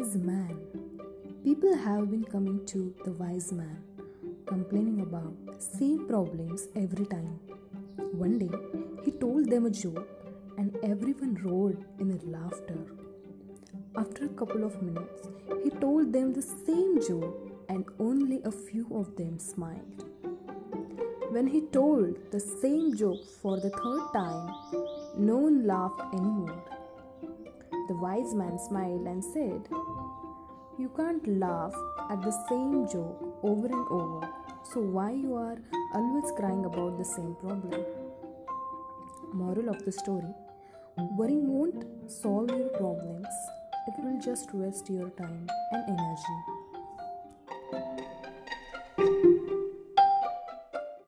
wise man. People have been coming to the wise man, complaining about same problems every time. One day, he told them a joke and everyone roared in their laughter. After a couple of minutes, he told them the same joke and only a few of them smiled. When he told the same joke for the third time, no one laughed anymore. The wise man smiled and said, "You can't laugh at the same joke over and over, so why you are always crying about the same problem?" Moral of the story: worrying won't solve your problems. It will just waste your time and energy.